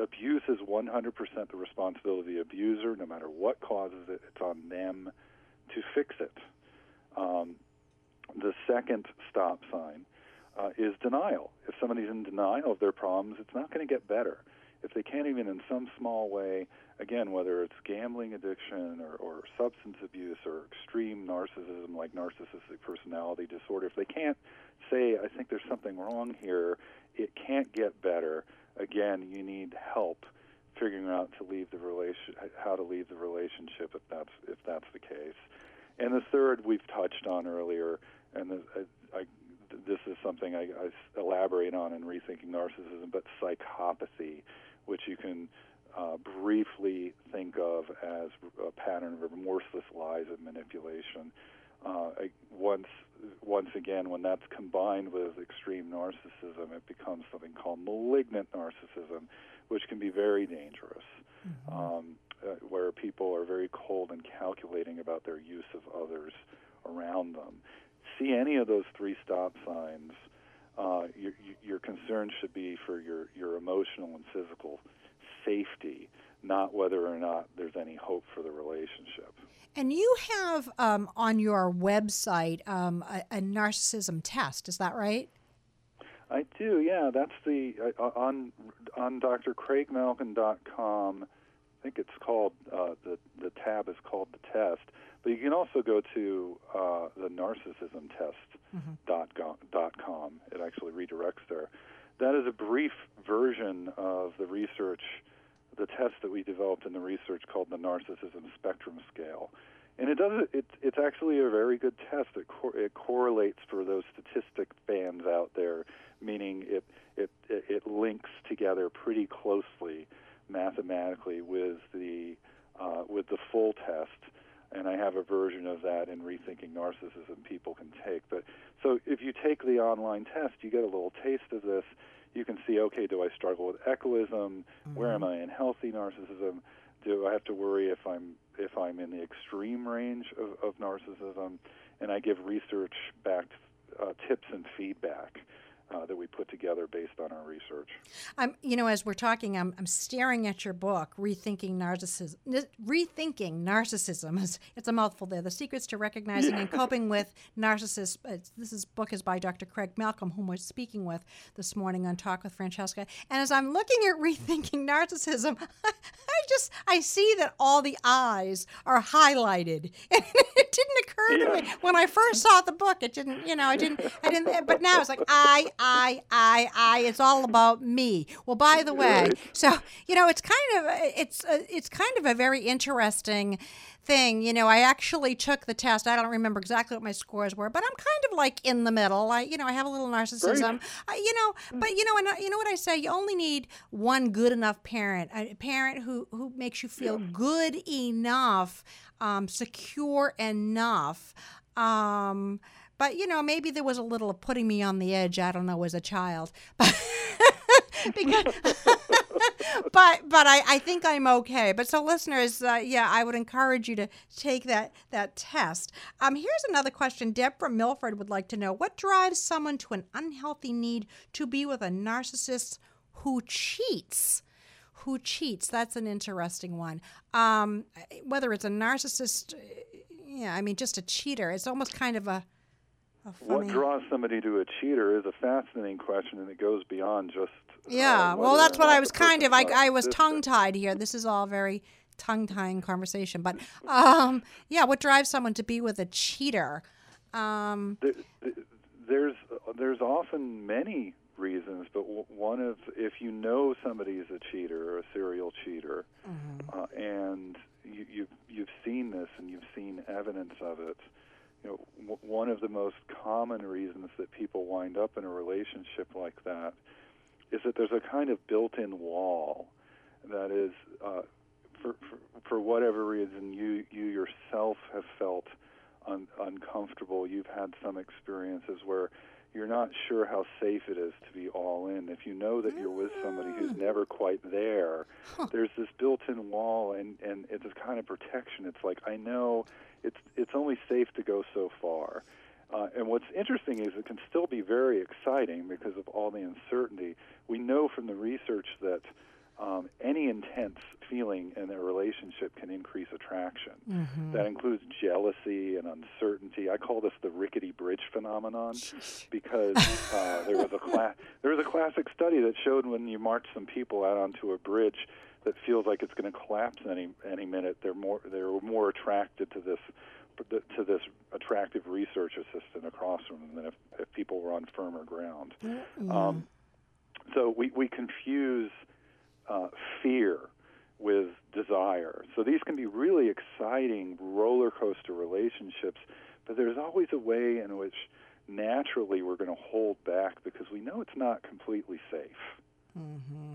abuse is one hundred percent the responsibility of the abuser. No matter what causes it, it's on them to fix it. Um, the second stop sign uh, is denial. If somebody's in denial of their problems, it's not going to get better. If they can't even in some small way, again, whether it's gambling addiction or, or substance abuse or extreme narcissism like narcissistic personality disorder, if they can't say, I think there's something wrong here, it can't get better, again, you need help figuring out to leave the relation, how to leave the relationship if that's, if that's the case. And the third we've touched on earlier, and the, I, I, this is something I, I elaborate on in Rethinking Narcissism, but psychopathy, which you can Uh, briefly think of as a pattern of remorseless lies and manipulation. Uh, I, once, once again, when that's combined with extreme narcissism, it becomes something called malignant narcissism, which can be very dangerous, mm-hmm. um, uh, where people are very cold and calculating about their use of others around them. See any of those three stop signs, uh, your, your concern should be for your, your emotional and physical safety, not whether or not there's any hope for the relationship. And you have um, on your website um, a, a narcissism test, is that right? I do, yeah. That's the, uh, on on D R craig malkin dot com, I think it's called, uh, the, the tab is called The Test, but you can also go to uh, the narcissism test dot com. Mm-hmm. It actually redirects there. That is a brief version of the research, the test that we developed in the research called the Narcissism Spectrum Scale, and it does it. It's actually a very good test. It co- it correlates for those statistic fans out there, meaning it it it links together pretty closely mathematically with the uh, with the full test. And I have a version of that in Rethinking Narcissism people can take. But so if you take the online test, you get a little taste of this. You can see, okay, do I struggle with echoism? Mm-hmm. Where am I in healthy narcissism? Do I have to worry if I'm if I'm in the extreme range of, of narcissism? And I give research-backed uh, tips and feedback Uh, that we put together based on our research. Um, you know, as we're talking, I'm, I'm staring at your book, Rethinking Narcissism. Rethinking Narcissism. It's, it's a mouthful there. The Secrets to Recognizing yeah. and Coping with Narcissists. This is, book is by Doctor Craig Malkin, whom we're speaking with this morning on Talk with Francesca. And as I'm looking at Rethinking Narcissism, I just, I see that all the I's are highlighted. And it didn't occur yeah. to me. When I first saw the book, it didn't, you know, I didn't, I didn't, but now it's like, I, I, I, I, it's all about me. Well, by the way, so, you know, it's kind of, it's, uh, it's kind of a very interesting thing. You know, I actually took the test. I don't remember exactly what my scores were, but I'm kind of like in the middle. I, you know, I have a little narcissism, I, you know, but you know, and you know what I say, you only need one good enough parent, a parent who, who makes you feel yeah. good enough, um, secure enough, um, but, you know, maybe there was a little of putting me on the edge, I don't know, as a child. But because, but, but I, I think I'm okay. But so listeners, uh, yeah, I would encourage you to take that, that test. Um, here's another question. Deb from Milford would like to know, what drives someone to an unhealthy need to be with a narcissist who cheats? Who cheats? That's an interesting one. Um, whether it's a narcissist, yeah, I mean, just a cheater. It's almost kind of a... What draws somebody to a cheater is a fascinating question, and it goes beyond just... Yeah, uh, well, that's what I was kind of... I, I was tongue-tied here. This is all very tongue-tying conversation. But, um, yeah, what drives someone to be with a cheater? Um, there, there's, there's often many reasons, but one of... If you know somebody is a cheater or a serial cheater, mm-hmm. uh, and you, you've, you've seen this and you've seen evidence of it, you know, one of the most common reasons that people wind up in a relationship like that is that there's a kind of built-in wall that is, uh, for, for for whatever reason, you, you yourself have felt un- uncomfortable. You've had some experiences where you're not sure how safe it is to be all in. If you know that you're with somebody who's never quite there, huh. there's this built-in wall, and, and it's a kind of protection. It's like, I know... It's it's only safe to go so far. Uh, and what's interesting is it can still be very exciting because of all the uncertainty. We know from the research that um, any intense feeling in a relationship can increase attraction. Mm-hmm. That includes jealousy and uncertainty. I call this the rickety bridge phenomenon because uh, there was a cla- there was a classic study that showed when you march some people out onto a bridge that feels like it's going to collapse any any minute, they're more they're more attracted to this to this attractive research assistant across from them than if, if people were on firmer ground. Mm-hmm. Um, so we we confuse uh, fear with desire. So these can be really exciting roller coaster relationships, but there's always a way in which naturally we're going to hold back because we know it's not completely safe. Mm-hmm.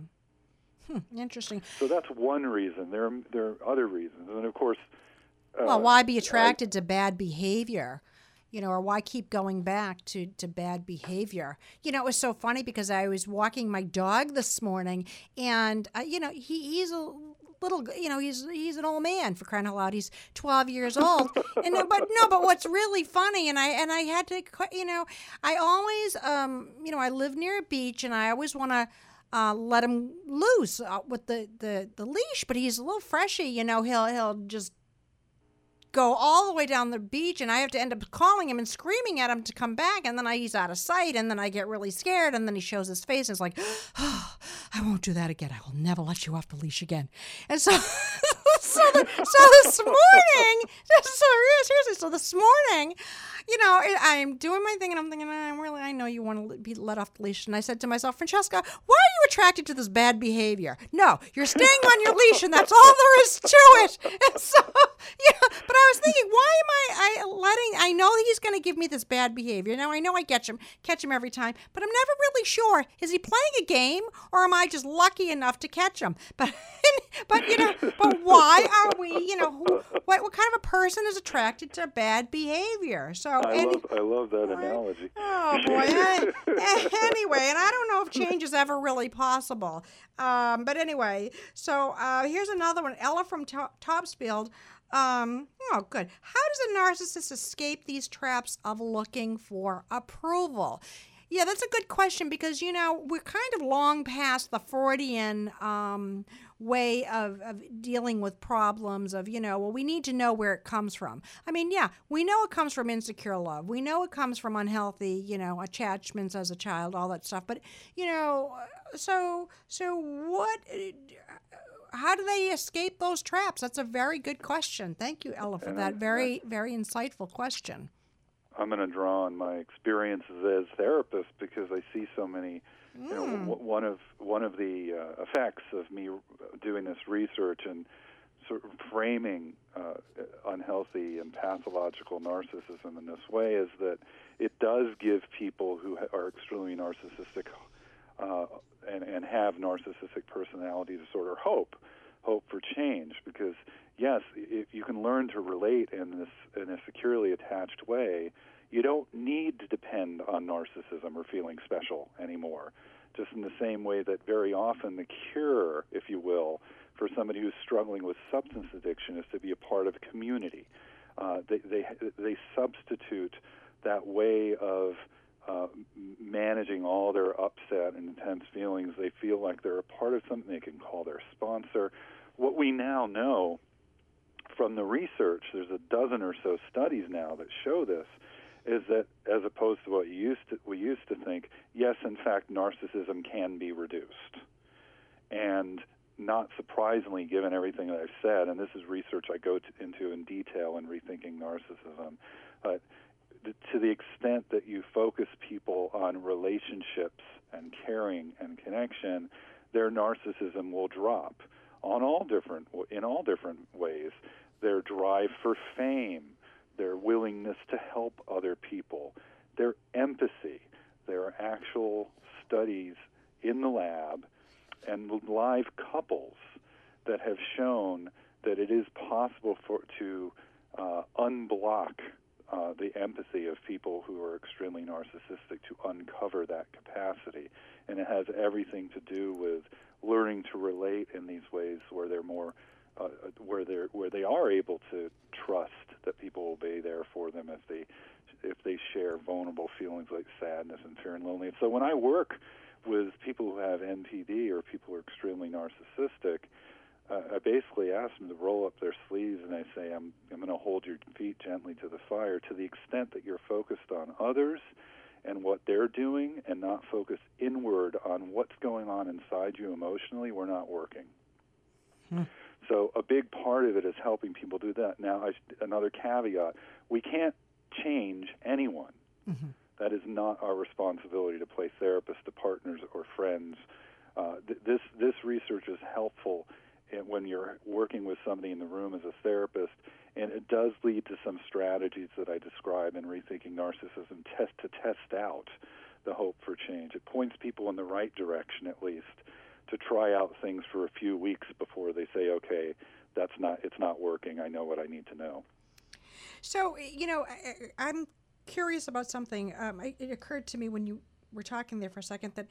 Hmm, interesting. So that's one reason. There are, there are other reasons. And, of course... Uh, well, why be attracted I, to bad behavior? You know, or why keep going back to, to bad behavior? You know, it was so funny because I was walking my dog this morning, and, uh, you know, he, he's a... little, you know, he's he's an old man, for crying out loud. He's twelve years old, and but no, but what's really funny, and I and I had to, you know, I always, um, you know, I live near a beach, and I always want to uh, let him loose uh, with the, the the leash, but he's a little freshy, you know, he'll he'll just go all the way down the beach, and I have to end up calling him and screaming at him to come back, and then I, he's out of sight, and then I get really scared, and then he shows his face, and it's like, oh, I won't do that again. I will never let you off the leash again. And so, so, the, so this morning, so seriously, so this morning, you know, I'm doing my thing, and I'm thinking, I'm really, I know you want to be let off the leash, and I said to myself, Francesca, why are you attracted to this bad behavior? No, you're staying on your leash, and that's all there is to it. And so, yeah, but I was thinking, why am I, I letting? I know he's going to give me this bad behavior. Now I know I catch him, catch him every time, but I'm never really sure. Is he playing a game, or am I just lucky enough to catch him? But, but you know, but why are we? You know, who, what what kind of a person is attracted to bad behavior? So I any, love I love that boy, analogy. Oh boy. I, anyway, and I don't know if change is ever really possible. Um, but anyway, so uh, here's another one. Ella from to- Topsfield. Um, oh, good. How does a narcissist escape these traps of looking for approval? Yeah, that's a good question because, you know, we're kind of long past the Freudian um, way of, of dealing with problems of, you know, well, we need to know where it comes from. I mean, yeah, we know it comes from insecure love. We know it comes from unhealthy, you know, attachments as a child, all that stuff. But, you know, so so what, how do they escape those traps? That's a very good question. Thank you, Ella, for that very, very insightful question. I'm going to draw on my experiences as therapist because I see so many. Mm. You know, w- one of one of the uh, effects of me doing this research and sort of framing uh, unhealthy and pathological narcissism in this way is that it does give people who are extremely narcissistic uh, and, and have narcissistic personality disorder hope, hope for change because. Yes, if you can learn to relate in this in a securely attached way, you don't need to depend on narcissism or feeling special anymore. Just in the same way that very often the cure, if you will, for somebody who's struggling with substance addiction is to be a part of a community. Uh, they, they they substitute that way of uh, managing all their upset and intense feelings. They feel like they're a part of something. They can call their sponsor. What we now know. From the research, there's a dozen or so studies now that show this, is that as opposed to what you used to, we used to think, yes, in fact, narcissism can be reduced. And not surprisingly, given everything that I've said, and this is research I go to, into in detail in Rethinking Narcissism, uh, th- to the extent that you focus people on relationships and caring and connection, their narcissism will drop on all different in all different ways. Their drive for fame, their willingness to help other people, their empathy. There are actual studies in the lab and live couples that have shown that it is possible for to uh, unblock uh, the empathy of people who are extremely narcissistic, to uncover that capacity. And it has everything to do with learning to relate in these ways where they're more Uh, where they where they are able to trust that people will be there for them if they if they share vulnerable feelings like sadness and fear and loneliness. So when I work with people who have N P D or people who are extremely narcissistic, uh, I basically ask them to roll up their sleeves and I say, I'm I'm going to hold your feet gently to the fire to the extent that you're focused on others and what they're doing and not focused inward on what's going on inside you emotionally. We're not working. Hmm. So a big part of it is helping people do that. Now, I, another caveat, we can't change anyone. Mm-hmm. That is not our responsibility to play therapists, to partners, or friends. Uh, th- this this research is helpful when you're working with somebody in the room as a therapist, and it does lead to some strategies that I describe in Rethinking Narcissism test to test out the hope for change. It points people in the right direction, at least, to try out things for a few weeks before they say, okay, that's not, it's not working. I know what I need to know. So, you know, I, I'm curious about something. Um, it occurred to me when you were talking there for a second that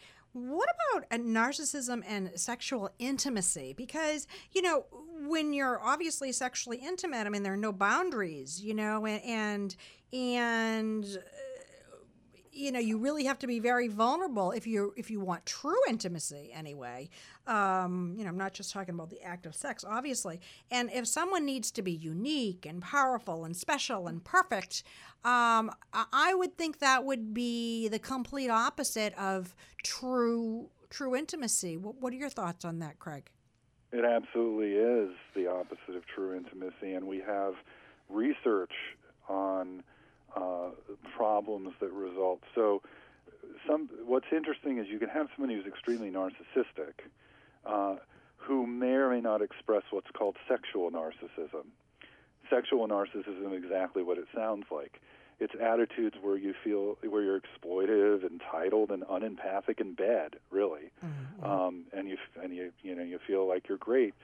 what about a narcissism and sexual intimacy? Because, you know, when you're obviously sexually intimate, I mean, there are no boundaries, you know, and, and, and you know, you really have to be very vulnerable if you if you want true intimacy anyway. Um, you know, I'm not just talking about the act of sex, obviously. And if someone needs to be unique and powerful and special and perfect, um, I would think that would be the complete opposite of true true intimacy. What, what are your thoughts on that, Craig? It absolutely is the opposite of true intimacy, and we have research on Uh, problems that result. So some what's interesting is you can have somebody who's extremely narcissistic uh, who may or may not express what's called sexual narcissism. Sexual narcissism is exactly what it sounds like. It's attitudes where you feel where you're exploitive, entitled, and unempathic in bed, really. Mm-hmm. Um, and you and you you know you feel like you're great.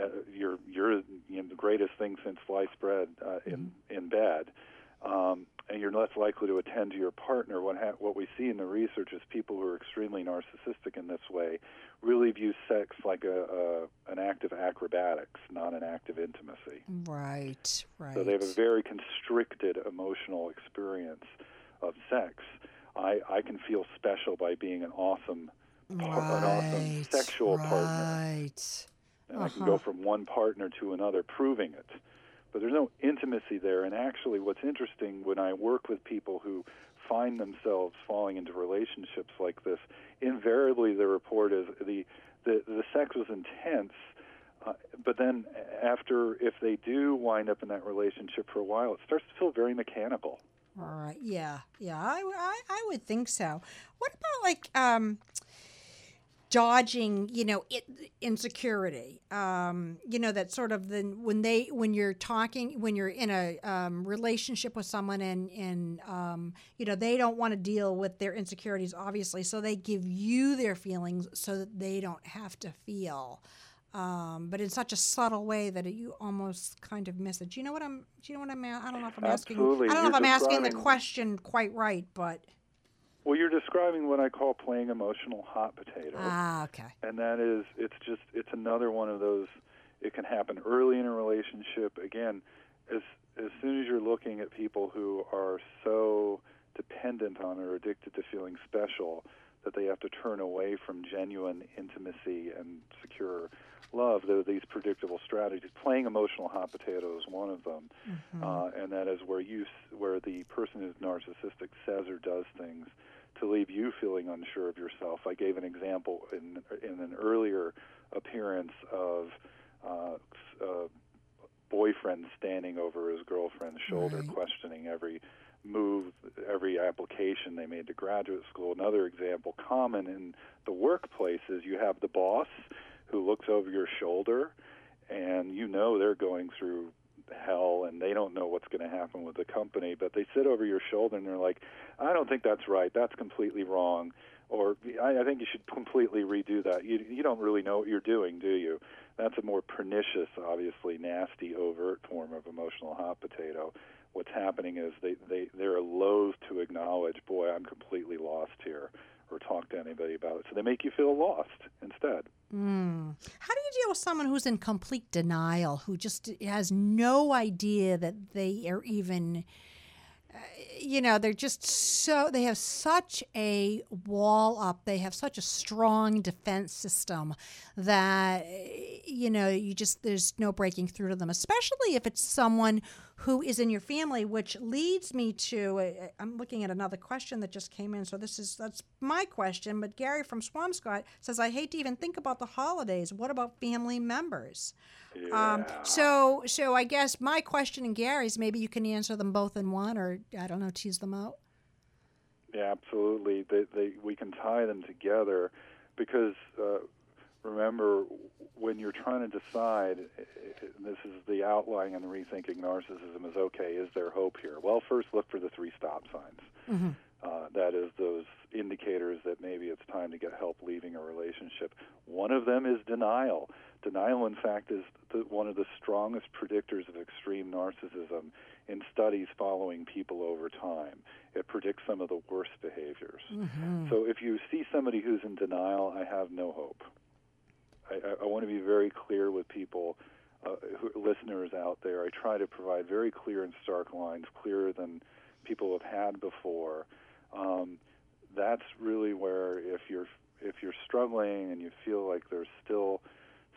Uh, you're you're you know, the greatest thing since sliced bread uh, in mm-hmm. in bed. Um, and you're less likely to attend to your partner. What ha- what we see in the research is people who are extremely narcissistic in this way really view sex like a, a an act of acrobatics, not an act of intimacy. Right, right. So they have a very constricted emotional experience of sex. I, I can feel special by being an awesome, right, an awesome sexual right. partner. And uh-huh. I can go from one partner to another, proving it. But there's no intimacy there. And actually, what's interesting, when I work with people who find themselves falling into relationships like this, invariably the report is the the, the sex was intense, uh, but then after, if they do wind up in that relationship for a while, it starts to feel very mechanical. All right. Yeah. Yeah. I, I, I would think so. What about like um, dodging, you know, it, insecurity? Um, you know, that sort of the when they when you're talking when you're in a um, relationship with someone and and um, you know, they don't want to deal with their insecurities, obviously, so they give you their feelings so that they don't have to feel. Um, but in such a subtle way that it, you almost kind of miss it. Do you know what I'm? Do you know what I'm? I don't know if I'm asking. Absolutely. I don't know if I'm asking the question quite right, but. Well, you're describing what I call playing emotional hot potato. Ah, okay. And that is, it's just, it's another one of those. It can happen early in a relationship. Again, as as soon as you're looking at people who are so dependent on or addicted to feeling special that they have to turn away from genuine intimacy and secure love, though these predictable strategies, playing emotional hot potato is one of them, mm-hmm. uh, and that is where you, where the person who's narcissistic says or does things to leave you feeling unsure of yourself. I gave an example in in an earlier appearance of uh, a boyfriend standing over his girlfriend's shoulder, right. questioning every move, every application they made to graduate school. Another example, common in the workplace, is you have the boss who looks over your shoulder, and you know they're going through hell, and they don't know what's going to happen with the company, but they sit over your shoulder, and they're like, I don't think that's right, that's completely wrong, or I, I think you should completely redo that. You, you don't really know what you're doing, do you? That's a more pernicious, obviously nasty, overt form of emotional hot potato. What's happening is they, they, they're loath to acknowledge, boy, I'm completely lost here, or talk to anybody about it. So they make you feel lost instead. Mm. How do you deal with someone who's in complete denial, who just has no idea that they are even, uh, you know, they're just so, they have such a wall up, they have such a strong defense system that, you know, you just, there's no breaking through to them, especially if it's someone who is in your family, which leads me to, I'm looking at another question that just came in, so this is, that's my question, but Gary from Swampscott says, I hate to even think about the holidays. What about family members? Yeah. Um, so so I guess my question and Gary's, maybe you can answer them both in one, or, I don't know, tease them out. Yeah, absolutely. They, they, we can tie them together because, uh, remember, when you're trying to decide, this is the outlying and the rethinking narcissism is, okay, is there hope here? Well, first look for the three stop signs. Mm-hmm. Uh, that is those indicators that maybe it's time to get help leaving a relationship. One of them is denial. Denial, in fact, is the, one of the strongest predictors of extreme narcissism in studies following people over time. It predicts some of the worst behaviors. Mm-hmm. So if you see somebody who's in denial, I have no hope. I, I want to be very clear with people, uh, who, listeners out there. I try to provide very clear and stark lines, clearer than people have had before. Um, that's really where, if you're if you're struggling and you feel like there's still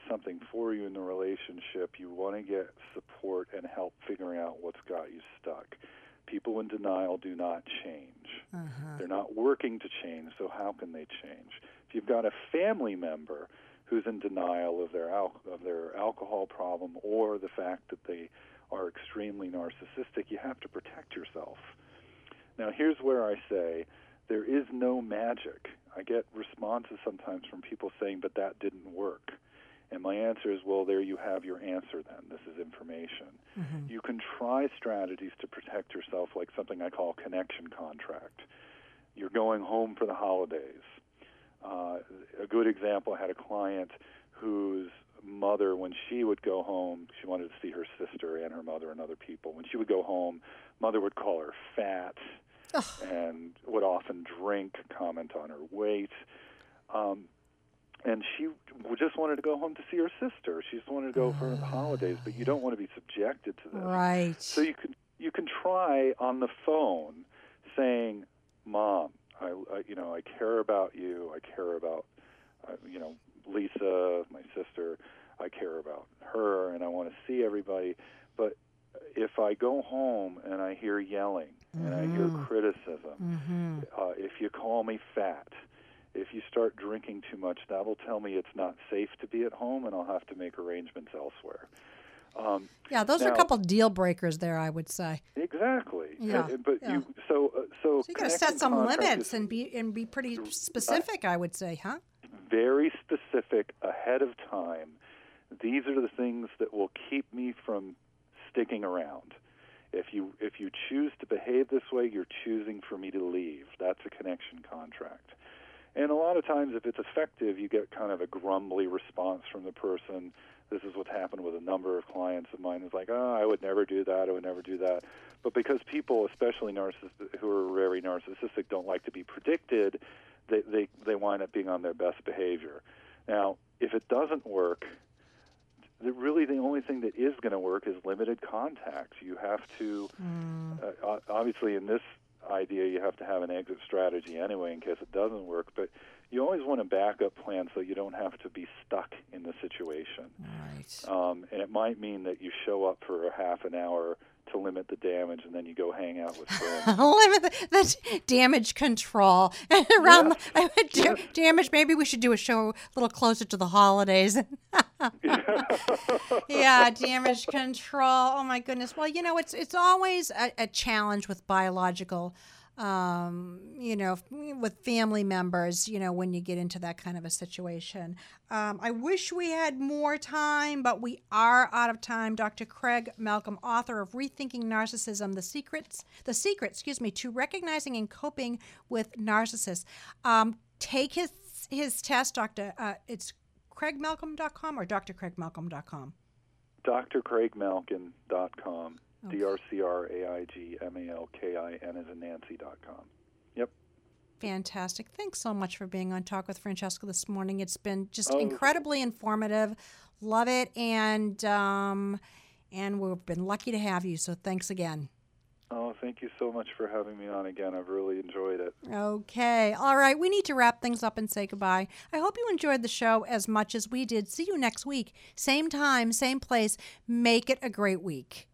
something for you in the relationship, you want to get support and help figuring out what's got you stuck. People in denial do not change. Uh-huh. They're not working to change, so how can they change? If you've got a family member who's in denial of their al- of their alcohol problem or the fact that they are extremely narcissistic, you have to protect yourself. Now, here's where I say there is no magic. I get responses sometimes from people saying, but that didn't work. And my answer is, well, there you have your answer then. This is information. Mm-hmm. You can try strategies to protect yourself, like something I call connection contract. You're going home for the holidays. Uh, a good example, I had a client whose mother, when she would go home, she wanted to see her sister and her mother and other people. When she would go home, mother would call her fat Ugh. and would often drink, comment on her weight. Um, and she just wanted to go home to see her sister. She just wanted to go uh, for the holidays, but you don't want to be subjected to this. Right. So you can, you can try on the phone saying, Mom, I, I you know, I care about you. I care about, uh, you know, Lisa, my sister. I care about her, and I want to see everybody. But if I go home and I hear yelling mm-hmm. and I hear criticism, mm-hmm. uh, if you call me fat, if you start drinking too much, that will tell me it's not safe to be at home, and I'll have to make arrangements elsewhere. Um, yeah, those now, are a couple deal breakers there, I would say. Exactly. Yeah. And, but yeah. you so uh, so. So you got to set some limits is, and be and be pretty specific, uh, I would say, huh? Very specific ahead of time. These are the things that will keep me from sticking around. If you if you choose to behave this way, you're choosing for me to leave. That's a connection contract. And a lot of times, if it's effective, you get kind of a grumbly response from the person. This is what's happened with a number of clients of mine. It's like, oh, I would never do that. I would never do that. But because people, especially narcissists who are very narcissistic, don't like to be predicted, they, they, they wind up being on their best behavior. Now, if it doesn't work, the, really the only thing that is going to work is limited contact. You have to, mm. uh, obviously in this idea, you have to have an exit strategy anyway in case it doesn't work, but you always want a backup plan so you don't have to be stuck in the situation. Right. Um, and it might mean that you show up for a half an hour to limit the damage, and then you go hang out with friends. Limit the, the damage control. Around yes. the, da- yes. Damage, maybe we should do a show a little closer to the holidays. Yeah, damage control. Oh, my goodness. Well, you know, it's it's always a, a challenge with biological, um, you know, with family members, you know, when you get into that kind of a situation. Um, I wish we had more time, but we are out of time. Doctor Craig Malkin, author of Rethinking Narcissism, The Secrets, The Secret, excuse me, to Recognizing and Coping with Narcissists. Um, take his his test, Doctor Uh, it's craig malkin dot com or d r craig malkin dot com? d r craig malkin dot com. Okay. D R C R A I G M A L K I N as in Nancy dot com. Yep. Fantastic. Thanks so much for being on Talk with Francesca this morning. It's been just oh. incredibly informative. Love it. And um, and we've been lucky to have you, so thanks again. Oh, thank you so much for having me on again. I've really enjoyed it. Okay. All right. We need to wrap things up and say goodbye. I hope you enjoyed the show as much as we did. See you next week. Same time, same place. Make it a great week.